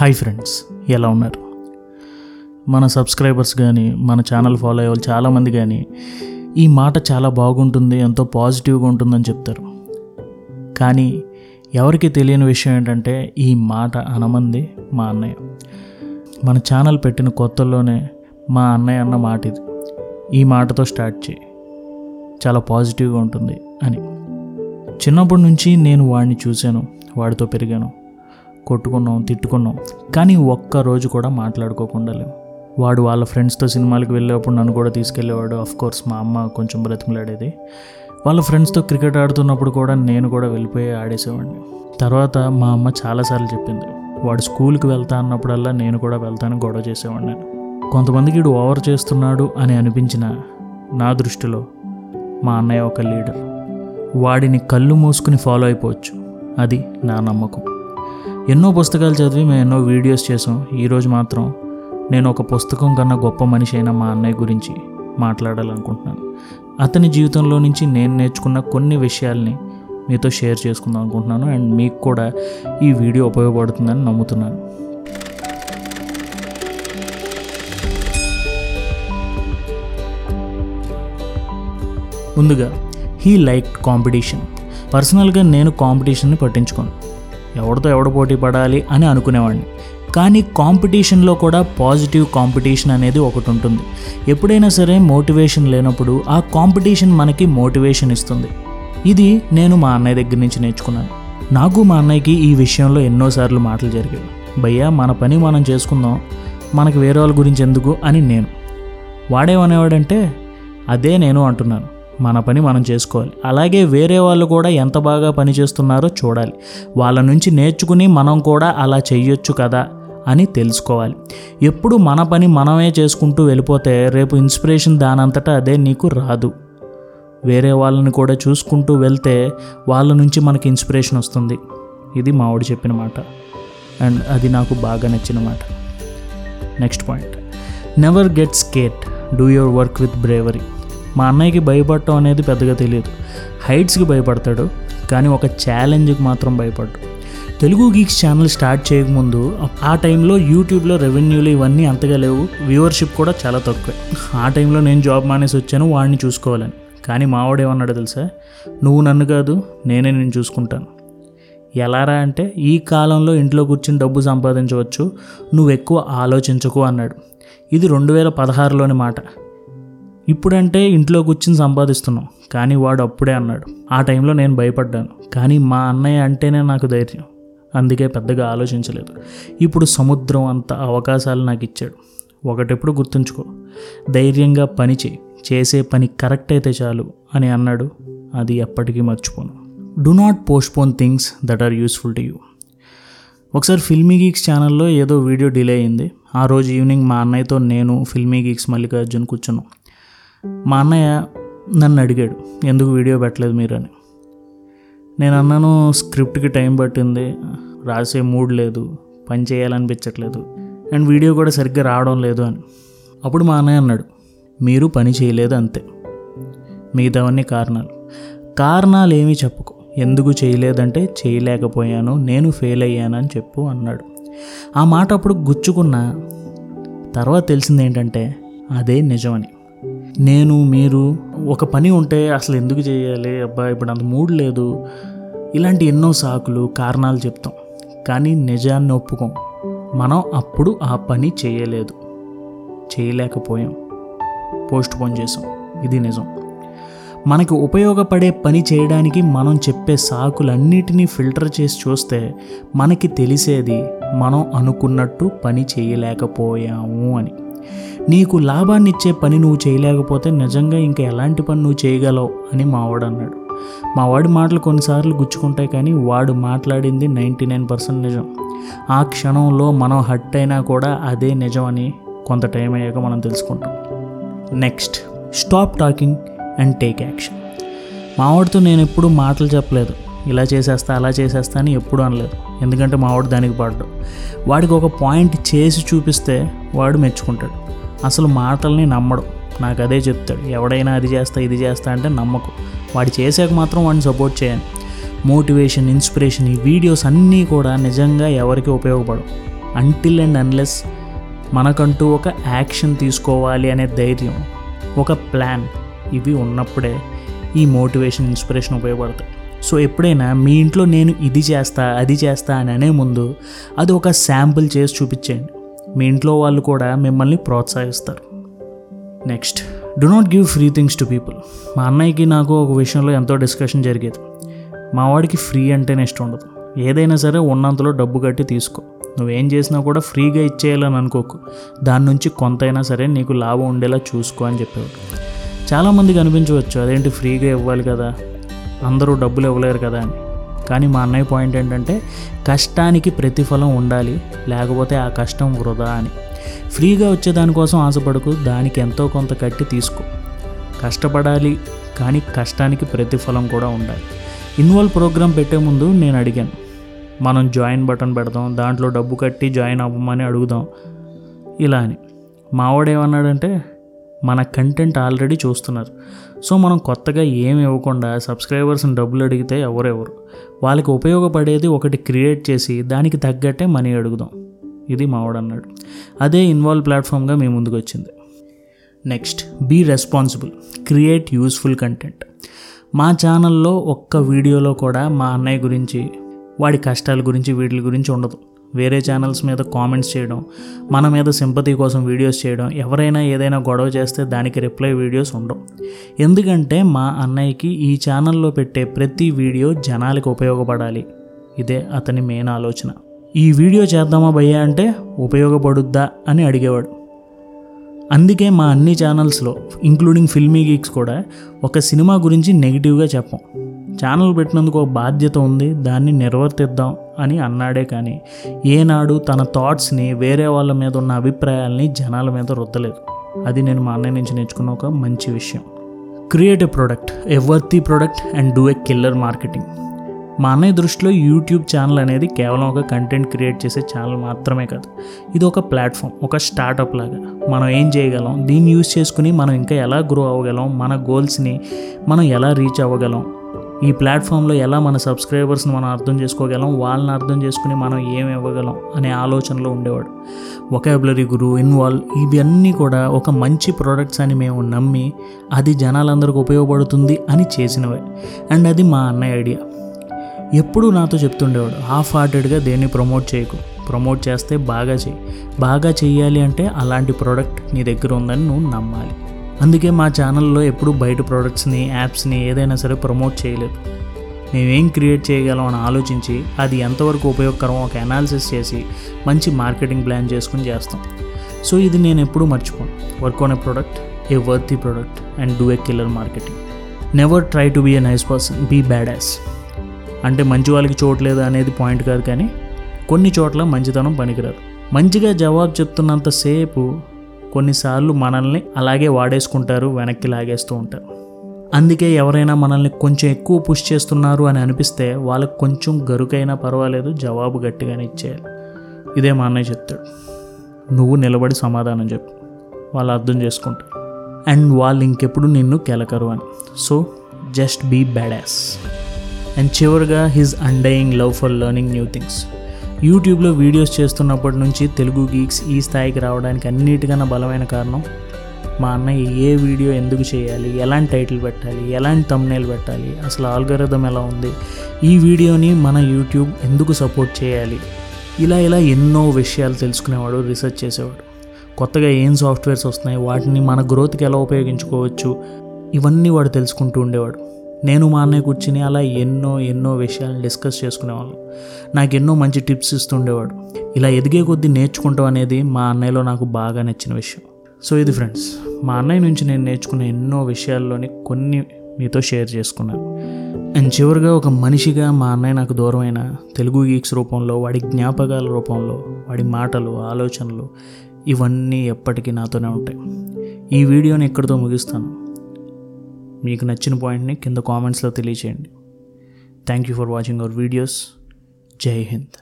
Hi friends, ఎలా ఉన్నారు? మన సబ్స్క్రైబర్స్ కానీ మన ఛానల్ ఫాలో అయ్యే వాళ్ళు చాలామంది కానీ ఈ మాట చాలా బాగుంటుంది, ఎంతో పాజిటివ్గా ఉంటుందని చెప్తారు. కానీ ఎవరికి తెలియని విషయం ఏంటంటే ఈ మాట అనమంది మా అన్నయ్య. మన ఛానల్ పెట్టిన కొత్తలోనే మా అన్నయ్య అన్న మాట ఇది, ఈ మాటతో స్టార్ట్ చేయి, చాలా పాజిటివ్గా ఉంటుంది అని. చిన్నప్పటి నుంచి నేను వాడిని చూశాను, వాడితో పెరిగాను, కొట్టుకున్నాం, తిట్టుకున్నాం, కానీ ఒక్కరోజు కూడా మాట్లాడుకోకుండా లేవు. వాడు వాళ్ళ ఫ్రెండ్స్తో సినిమాలకు వెళ్ళేప్పుడు నన్ను కూడా తీసుకెళ్ళేవాడు. అఫ్కోర్స్ మా అమ్మ కొంచెం బ్రతిమలాడేది. వాళ్ళ ఫ్రెండ్స్తో క్రికెట్ ఆడుతున్నప్పుడు కూడా నేను కూడా వెళ్ళిపోయి ఆడేసేవాడిని. తర్వాత మా అమ్మ చాలాసార్లు చెప్పింది, వాడు స్కూల్కి వెళ్తా అన్నప్పుడల్లా నేను కూడా వెళ్తాను, గొడవ చేసేవాడిని. కొంతమందికి వీడు ఓవర్ చేస్తున్నాడు అని అనిపించిన నా దృష్టిలో మా అన్నయ్య ఒక లీడర్. వాడిని కళ్ళు మూసుకుని ఫాలో అయిపోవచ్చు, అది నా నమ్మకం. ఎన్నో పుస్తకాలు చదివి మేము ఎన్నో వీడియోస్ చేసాం. ఈరోజు మాత్రం నేను ఒక పుస్తకం కన్నా గొప్ప మనిషి అయిన మా అన్నయ్య గురించి మాట్లాడాలనుకుంటున్నాను. అతని జీవితంలో నుంచి నేను నేర్చుకున్న కొన్ని విషయాల్ని మీతో షేర్ చేసుకుందాం అనుకుంటున్నాను. అండ్ మీకు కూడా ఈ వీడియో ఉపయోగపడుతుందని నమ్ముతున్నాను. ముందుగా, హీ లైక్ కాంపిటీషన్. పర్సనల్గా నేను కాంపిటీషన్ని పట్టించుకోను, ఎవరితో ఎవడ పోటీ పడాలి అని అనుకునేవాడిని. కానీ కాంపిటీషన్లో కూడా పాజిటివ్ కాంపిటీషన్ అనేది ఒకటి ఉంటుంది. ఎప్పుడైనా సరే మోటివేషన్ లేనప్పుడు ఆ కాంపిటీషన్ మనకి మోటివేషన్ ఇస్తుంది. ఇది నేను మా అన్నయ్య దగ్గర నుంచి నేర్చుకున్నాను. నాకు మా అన్నయ్యకి ఈ విషయంలో ఎన్నోసార్లు మాటలు జరిగాయి. భయ్యా, మన పని మనం చేసుకుందాం, మనకు వేరే వాళ్ళ గురించి ఎందుకు అని నేను. వాడేమనేవాడంటే, అదే నేను అంటున్నాను, మన పని మనం చేసుకోవాలి, అలాగే వేరే వాళ్ళు కూడా ఎంత బాగా పనిచేస్తున్నారో చూడాలి, వాళ్ళ నుంచి నేర్చుకుని మనం కూడా అలా చేయొచ్చు కదా అని తెలుసుకోవాలి. ఎప్పుడు మన పని మనమే చేసుకుంటూ వెళ్ళిపోతే రేపు ఇన్స్పిరేషన్ దానంతటా అదే నీకు రాదు. వేరే వాళ్ళని కూడా చూసుకుంటూ వెళ్తే వాళ్ళ నుంచి మనకి ఇన్స్పిరేషన్ వస్తుంది. ఇది మా వాడు చెప్పిన మాట, అండ్ అది నాకు బాగా నచ్చిన మాట. Next point, never get scared, do your work with bravery. మా అన్నయ్యకి భయపడటం అనేది పెద్దగా తెలియదు. హైట్స్కి భయపడతాడు, కానీ ఒక ఛాలెంజ్కి మాత్రం భయపడ్డాడు. తెలుగు గీక్స్ ఛానల్ స్టార్ట్ చేయకముందు ఆ టైంలో యూట్యూబ్లో రెవెన్యూలు ఇవన్నీ అంతగా లేవు, వ్యూవర్షిప్ కూడా చాలా తక్కువే. ఆ టైంలో నేను జాబ్ మానేసి వచ్చాను వాడిని చూసుకోవాలని. కానీ మావాడు ఏమన్నాడు తెలుసా, నువ్వు నన్ను కాదు, నేనే నేను చూసుకుంటాను. ఎలారా అంటే, ఈ కాలంలో ఇంట్లో కూర్చుని డబ్బు సంపాదించవచ్చు, నువ్వు ఎక్కువ ఆలోచించకు అన్నాడు. ఇది 2016లోని మాట. ఇప్పుడంటే ఇంట్లో కూర్చుని సంపాదిస్తున్నాం, కానీ వాడు అప్పుడే అన్నాడు. ఆ టైంలో నేను భయపడ్డాను, కానీ మా అన్నయ్య అంటేనే నాకు ధైర్యం, అందుకే పెద్దగా ఆలోచించలేదు. ఇప్పుడు సముద్రం అంత అవకాశాలు నాకు ఇచ్చాడు. ఒకటెప్పుడు గుర్తుంచుకో, ధైర్యంగా పని చేయి, చేసే పని కరెక్ట్ అయితే చాలు అని అన్నాడు. అది ఎప్పటికీ మర్చిపోను. Do not postpone things that are useful to you. ఒకసారి ఫిల్మీ గీక్స్ ఛానల్లో ఏదో వీడియో డిలే అయింది. ఆ రోజు ఈవినింగ్ మా అన్నయ్యతో నేను, ఫిల్మీ గీక్స్ మల్లికార్జున్ కూర్చున్నాం. మా అన్నయ్య నన్ను అడిగాడు, ఎందుకు వీడియో పెట్టలేదు మీరని. నేను అన్నాను, స్క్రిప్ట్కి టైం పట్టింది, రాసే మూడ్ లేదు, పని చేయాలనిపించట్లేదు, అండ్ వీడియో కూడా సరిగ్గా రావడం లేదు అని. అప్పుడు మా అన్నయ్య అన్నాడు, మీరు పని చేయలేదు అంతే, మిగతావన్నీ కారణాలు. కారణాలు ఏమీ చెప్పుకో, ఎందుకు చేయలేదంటే చేయలేకపోయాను, నేను ఫెయిల్ అయ్యానని చెప్పు అన్నాడు. ఆ మాట అప్పుడు గుచ్చుకున్న తర్వాత తెలిసింది ఏంటంటే అదే నిజమని. నేను, మీరు ఒక పని ఉంటే అసలు ఎందుకు చేయాలి, అబ్బాయి ఇప్పుడు అంత మూడ్ లేదు, ఇలాంటి ఎన్నో సాకులు కారణాలు చెప్తాం, కానీ నిజాన్ని ఒప్పుకోం. మనం అప్పుడు ఆ పని చేయలేదు, చేయలేకపోయాం, పోస్ట్పోన్ చేసాం. ఇది నిజం. మనకి ఉపయోగపడే పని చేయడానికి మనం చెప్పే సాకులన్నిటినీ ఫిల్టర్ చేసి చూస్తే మనకి తెలిసేది మనం అనుకున్నట్టు పని చేయలేకపోయాము అని. నీకు లాభాన్ని ఇచ్చే పని నువ్వు చేయలేకపోతే నిజంగా ఇంకా ఎలాంటి పని నువ్వు చేయగలవు అని మావాడు అన్నాడు. మావాడి మాటలు కొన్నిసార్లు గుచ్చుకుంటాయి, కానీ వాడు మాట్లాడింది 99% నిజం. ఆ క్షణంలో మనం హట్ అయినా కూడా అదే నిజం అని కొంత టైం అయ్యాక మనం తెలుసుకుంటాం. Next, stop talking and take action. మావాడితో నేను ఎప్పుడు మాటలు చెప్పలేదు, ఇలా చేసేస్తా అలా చేసేస్తా అని ఎప్పుడు అనలేదు, ఎందుకంటే మావాడు దానికి పడ్డు. వాడికి ఒక పాయింట్ చేసి చూపిస్తే వాడు మెచ్చుకుంటాడు, అసలు మాటల్ని నమ్మడు. నాకు అదే చెప్తాడు, ఎవడైనా అది చేస్తా ఇది చేస్తా అంటే నమ్మకు, వాడు చేసాక మాత్రం వాడిని సపోర్ట్ చేయాలి. మోటివేషన్, ఇన్స్పిరేషన్, ఈ వీడియోస్ అన్నీ కూడా నిజంగా ఎవరికి ఉపయోగపడవు, అంటిల్ అండ్ అన్లెస్ మనకంటూ ఒక యాక్షన్ తీసుకోవాలి అనే ధైర్యం, ఒక ప్లాన్ ఇవి ఉన్నప్పుడే ఈ మోటివేషన్, ఇన్స్పిరేషన్ ఉపయోగపడతాయి. సో ఎప్పుడైనా మీ ఇంట్లో నేను ఇది చేస్తా అది చేస్తా అని అనే ముందు అది ఒక శాంపుల్ చేసి చూపించేయండి. మీ ఇంట్లో వాళ్ళు కూడా మిమ్మల్ని ప్రోత్సహిస్తారు. Next, do not give free things to people. మా అన్నయ్యకి నాకు ఒక విషయంలో ఎంతో డిస్కషన్ జరిగేది. మా వాడికి ఫ్రీ అంటేనే ఇష్టం ఉండదు. ఏదైనా సరే ఉన్నంతలో డబ్బు కట్టి తీసుకో. నువ్వేం చేసినా కూడా ఫ్రీగా ఇచ్చేయాలని అనుకోకు, దాని నుంచి కొంతైనా సరే నీకు లాభం ఉండేలా చూసుకో అని చెప్పేవాడు. చాలామందికి అనిపించవచ్చు అదేంటి ఫ్రీగా ఇవ్వాలి కదా, అందరూ డబ్బులు ఇవ్వలేరు కదా అని. కానీ మా అన్నయ్య పాయింట్ ఏంటంటే కష్టానికి ప్రతిఫలం ఉండాలి, లేకపోతే ఆ కష్టం వృధా అని. ఫ్రీగా వచ్చేదానికోసం ఆశపడకు, దానికి ఎంతో కొంత కట్టి తీసుకో. కష్టపడాలి కానీ కష్టానికి ప్రతిఫలం కూడా ఉండాలి. ఇన్వాల్వ్ ప్రోగ్రాం పెట్టే ముందు నేను అడిగాను, మనం జాయిన్ బటన్ పెడదాం, దాంట్లో డబ్బు కట్టి జాయిన్ అవ్వమని అడుగుదాం ఇలా అని. మావాడు ఏమన్నాడంటే మన కంటెంట్ ఆల్రెడీ చూస్తున్నారు, సో మనం కొత్తగా ఏమి ఇవ్వకుండా సబ్స్క్రైబర్స్ని డబ్బులు అడిగితే ఎవరెవరు వాళ్ళకి ఉపయోగపడేది ఒకటి క్రియేట్ చేసి దానికి తగ్గట్టే మనీ అడుగుదాం, ఇది మావాడు అన్నాడు. అదే ఇన్వాల్వ్ ప్లాట్ఫామ్గా మీ ముందుకు వచ్చింది. Next, be responsible, create useful content. మా ఛానల్లో ఒక్క వీడియోలో కూడా మా అన్నయ్య గురించి, వాడి కష్టాల గురించి, వీటి గురించి ఉండదు. వేరే ఛానల్స్ మీద కామెంట్స్ చేయడం, మన మీద సింపతి కోసం వీడియోస్ చేయడం, ఎవరైనా ఏదైనా గొడవ చేస్తే దానికి రిప్లై వీడియోస్ ఉండవు. ఎందుకంటే మా అన్నయ్యకి ఈ ఛానల్లో పెట్టే ప్రతి వీడియో జనాలకు ఉపయోగపడాలి, ఇదే అతని మెయిన్ ఆలోచన. ఈ వీడియో చేద్దామా భయ్యా అంటే ఉపయోగపడుద్దా అని అడిగేవాడు. అందుకే మా అన్ని ఛానల్స్లో ఇంక్లూడింగ్ ఫిల్మీ గీక్స్ కూడా ఒక సినిమా గురించి నెగిటివ్గా చెప్పం. ఛానల్ పెట్టినందుకు ఒక బాధ్యత ఉంది, దాన్ని నిర్వర్తిద్దాం అని అన్నాడే కానీ ఏనాడు తన థాట్స్ని, వేరే వాళ్ళ మీద ఉన్న అభిప్రాయాల్ని జనాల మీద రుద్దలేదు. అది నేను మా అన్నయ్య నుంచి నేర్చుకున్న ఒక మంచి విషయం. Create a product, a worthy product and do a killer marketing. మా అన్నయ్య దృష్టిలో యూట్యూబ్ ఛానల్ అనేది కేవలం ఒక కంటెంట్ క్రియేట్ చేసే ఛానల్ మాత్రమే కాదు, ఇది ఒక ప్లాట్ఫామ్, ఒక స్టార్టప్ లాగా. మనం ఏం చేయగలం, దీన్ని యూజ్ చేసుకుని మనం ఇంకా ఎలా గ్రో అవ్వగలం, మన గోల్స్ని మనం ఎలా రీచ్ అవ్వగలం, ఈ ప్లాట్ఫామ్లో ఎలా మన సబ్స్క్రైబర్స్ని మనం అర్థం చేసుకోగలం, వాళ్ళని అర్థం చేసుకుని మనం ఏమి ఇవ్వగలం అనే ఆలోచనలో ఉండేవాడు. వొకాబులరీ గురు, ఇన్వాల్వ్ ఇవన్నీ కూడా ఒక మంచి ప్రోడక్ట్స్ అని మేము నమ్మి అది జనాలందరికీ ఉపయోగపడుతుంది అని చేసినవే. అండ్ అది మా అన్నయ్య ఐడియా. ఎప్పుడూ నాతో చెప్తుండేవాడు హాఫ్ హార్టెడ్గా దేన్ని ప్రమోట్ చేయకు, ప్రమోట్ చేస్తే బాగా చేయి. బాగా చేయాలి అంటే అలాంటి ప్రోడక్ట్ నీ దగ్గర ఉందని నువ్వు నమ్మాలి. అందుకే మా ఛానల్లో ఎప్పుడు బయట ప్రోడక్ట్స్ని, యాప్స్ని ఏదైనా సరే ప్రమోట్ చేయలేదు. మేమేం క్రియేట్ చేయగలం అని ఆలోచించి అది ఎంతవరకు ఉపయోగకరం ఒక అనాలిసిస్ చేసి మంచి మార్కెటింగ్ ప్లాన్ చేసుకుని చేస్తాం. సో ఇది నేను ఎప్పుడూ మర్చిపోను. Work on a product, a worthy product and do a killer marketing. Never try to be a nice person, be bad ass. అంటే మంచి వాళ్ళకి చోట్లేదు అనేది పాయింట్ కాదు, కానీ కొన్ని చోట్ల మంచితనం పనికిరాదు. మంచిగా జవాబు చెప్తున్నంతసేపు కొన్నిసార్లు మనల్ని అలాగే వాడేసుకుంటారు, వెనక్కి లాగేస్తూ ఉంటారు. అందుకే ఎవరైనా మనల్ని కొంచెం ఎక్కువ పుష్ చేస్తున్నారు అని అనిపిస్తే వాళ్ళకి కొంచెం గరుకైనా పర్వాలేదు, జవాబు గట్టిగానే ఇచ్చేయాలి. ఇదే మా అన్నయ్య చెప్తాడు. నువ్వు నిలబడి సమాధానం చెప్పు, వాళ్ళు అర్థం చేసుకుంటారు అండ్ వాళ్ళు ఇంకెప్పుడు నిన్ను కెలకరు అని. So just be bad as. And చివరిగా his undying love for learning new things. యూట్యూబ్లో వీడియోస్ చేస్తున్నప్పటి నుంచి తెలుగు గీక్స్ ఈ స్థాయికి రావడానికి అన్నిటికన్నా బలమైన కారణం మా అన్నయ్య ఏ వీడియో ఎందుకు చేయాలి, ఎలాంటి టైటిల్ పెట్టాలి, ఎలాంటి థంబ్నెయిల్ పెట్టాలి, అసలు ఆల్గరిథం ఎలా ఉంది, ఈ వీడియోని మన యూట్యూబ్ ఎందుకు సపోర్ట్ చేయాలి, ఇలా ఇలా ఎన్నో విషయాలు తెలుసుకునేవాడు, రీసెర్చ్ చేసేవాడు. కొత్తగా ఏం సాఫ్ట్వేర్స్ వస్తున్నాయి, వాటిని మన గ్రోత్కి ఎలా ఉపయోగించుకోవచ్చు, ఇవన్నీ వాడు తెలుసుకుంటూ ఉండేవాడు. నేను మా అన్నయ్య కూర్చుని అలా ఎన్నో విషయాలను డిస్కస్ చేసుకునేవాళ్ళం. నాకు ఎన్నో మంచి టిప్స్ ఇస్తుండేవాడు. ఇలా ఎదిగే కొద్దీ నేర్చుకుంటాం అనేది మా అన్నయ్యలో నాకు బాగా నచ్చిన విషయం. సో ఇది ఫ్రెండ్స్, మా అన్నయ్య నుంచి నేను నేర్చుకున్న ఎన్నో విషయాల్లోని కొన్ని మీతో షేర్ చేసుకున్నాను. అండ్ చివరిగా ఒక మనిషిగా మా అన్నయ్య నాకు దూరమైన తెలుగు గీక్స్ రూపంలో, వాడి జ్ఞాపకాల రూపంలో, వాడి మాటలు, ఆలోచనలు ఇవన్నీ ఎప్పటికీ నాతోనే ఉంటాయి. ఈ వీడియోని ఇక్కడితో ముగిస్తాను. మీకు నచ్చిన పాయింట్ని కింద కామెంట్స్లో తెలియచేయండి. Thank you for watching our videos. జై హింద్.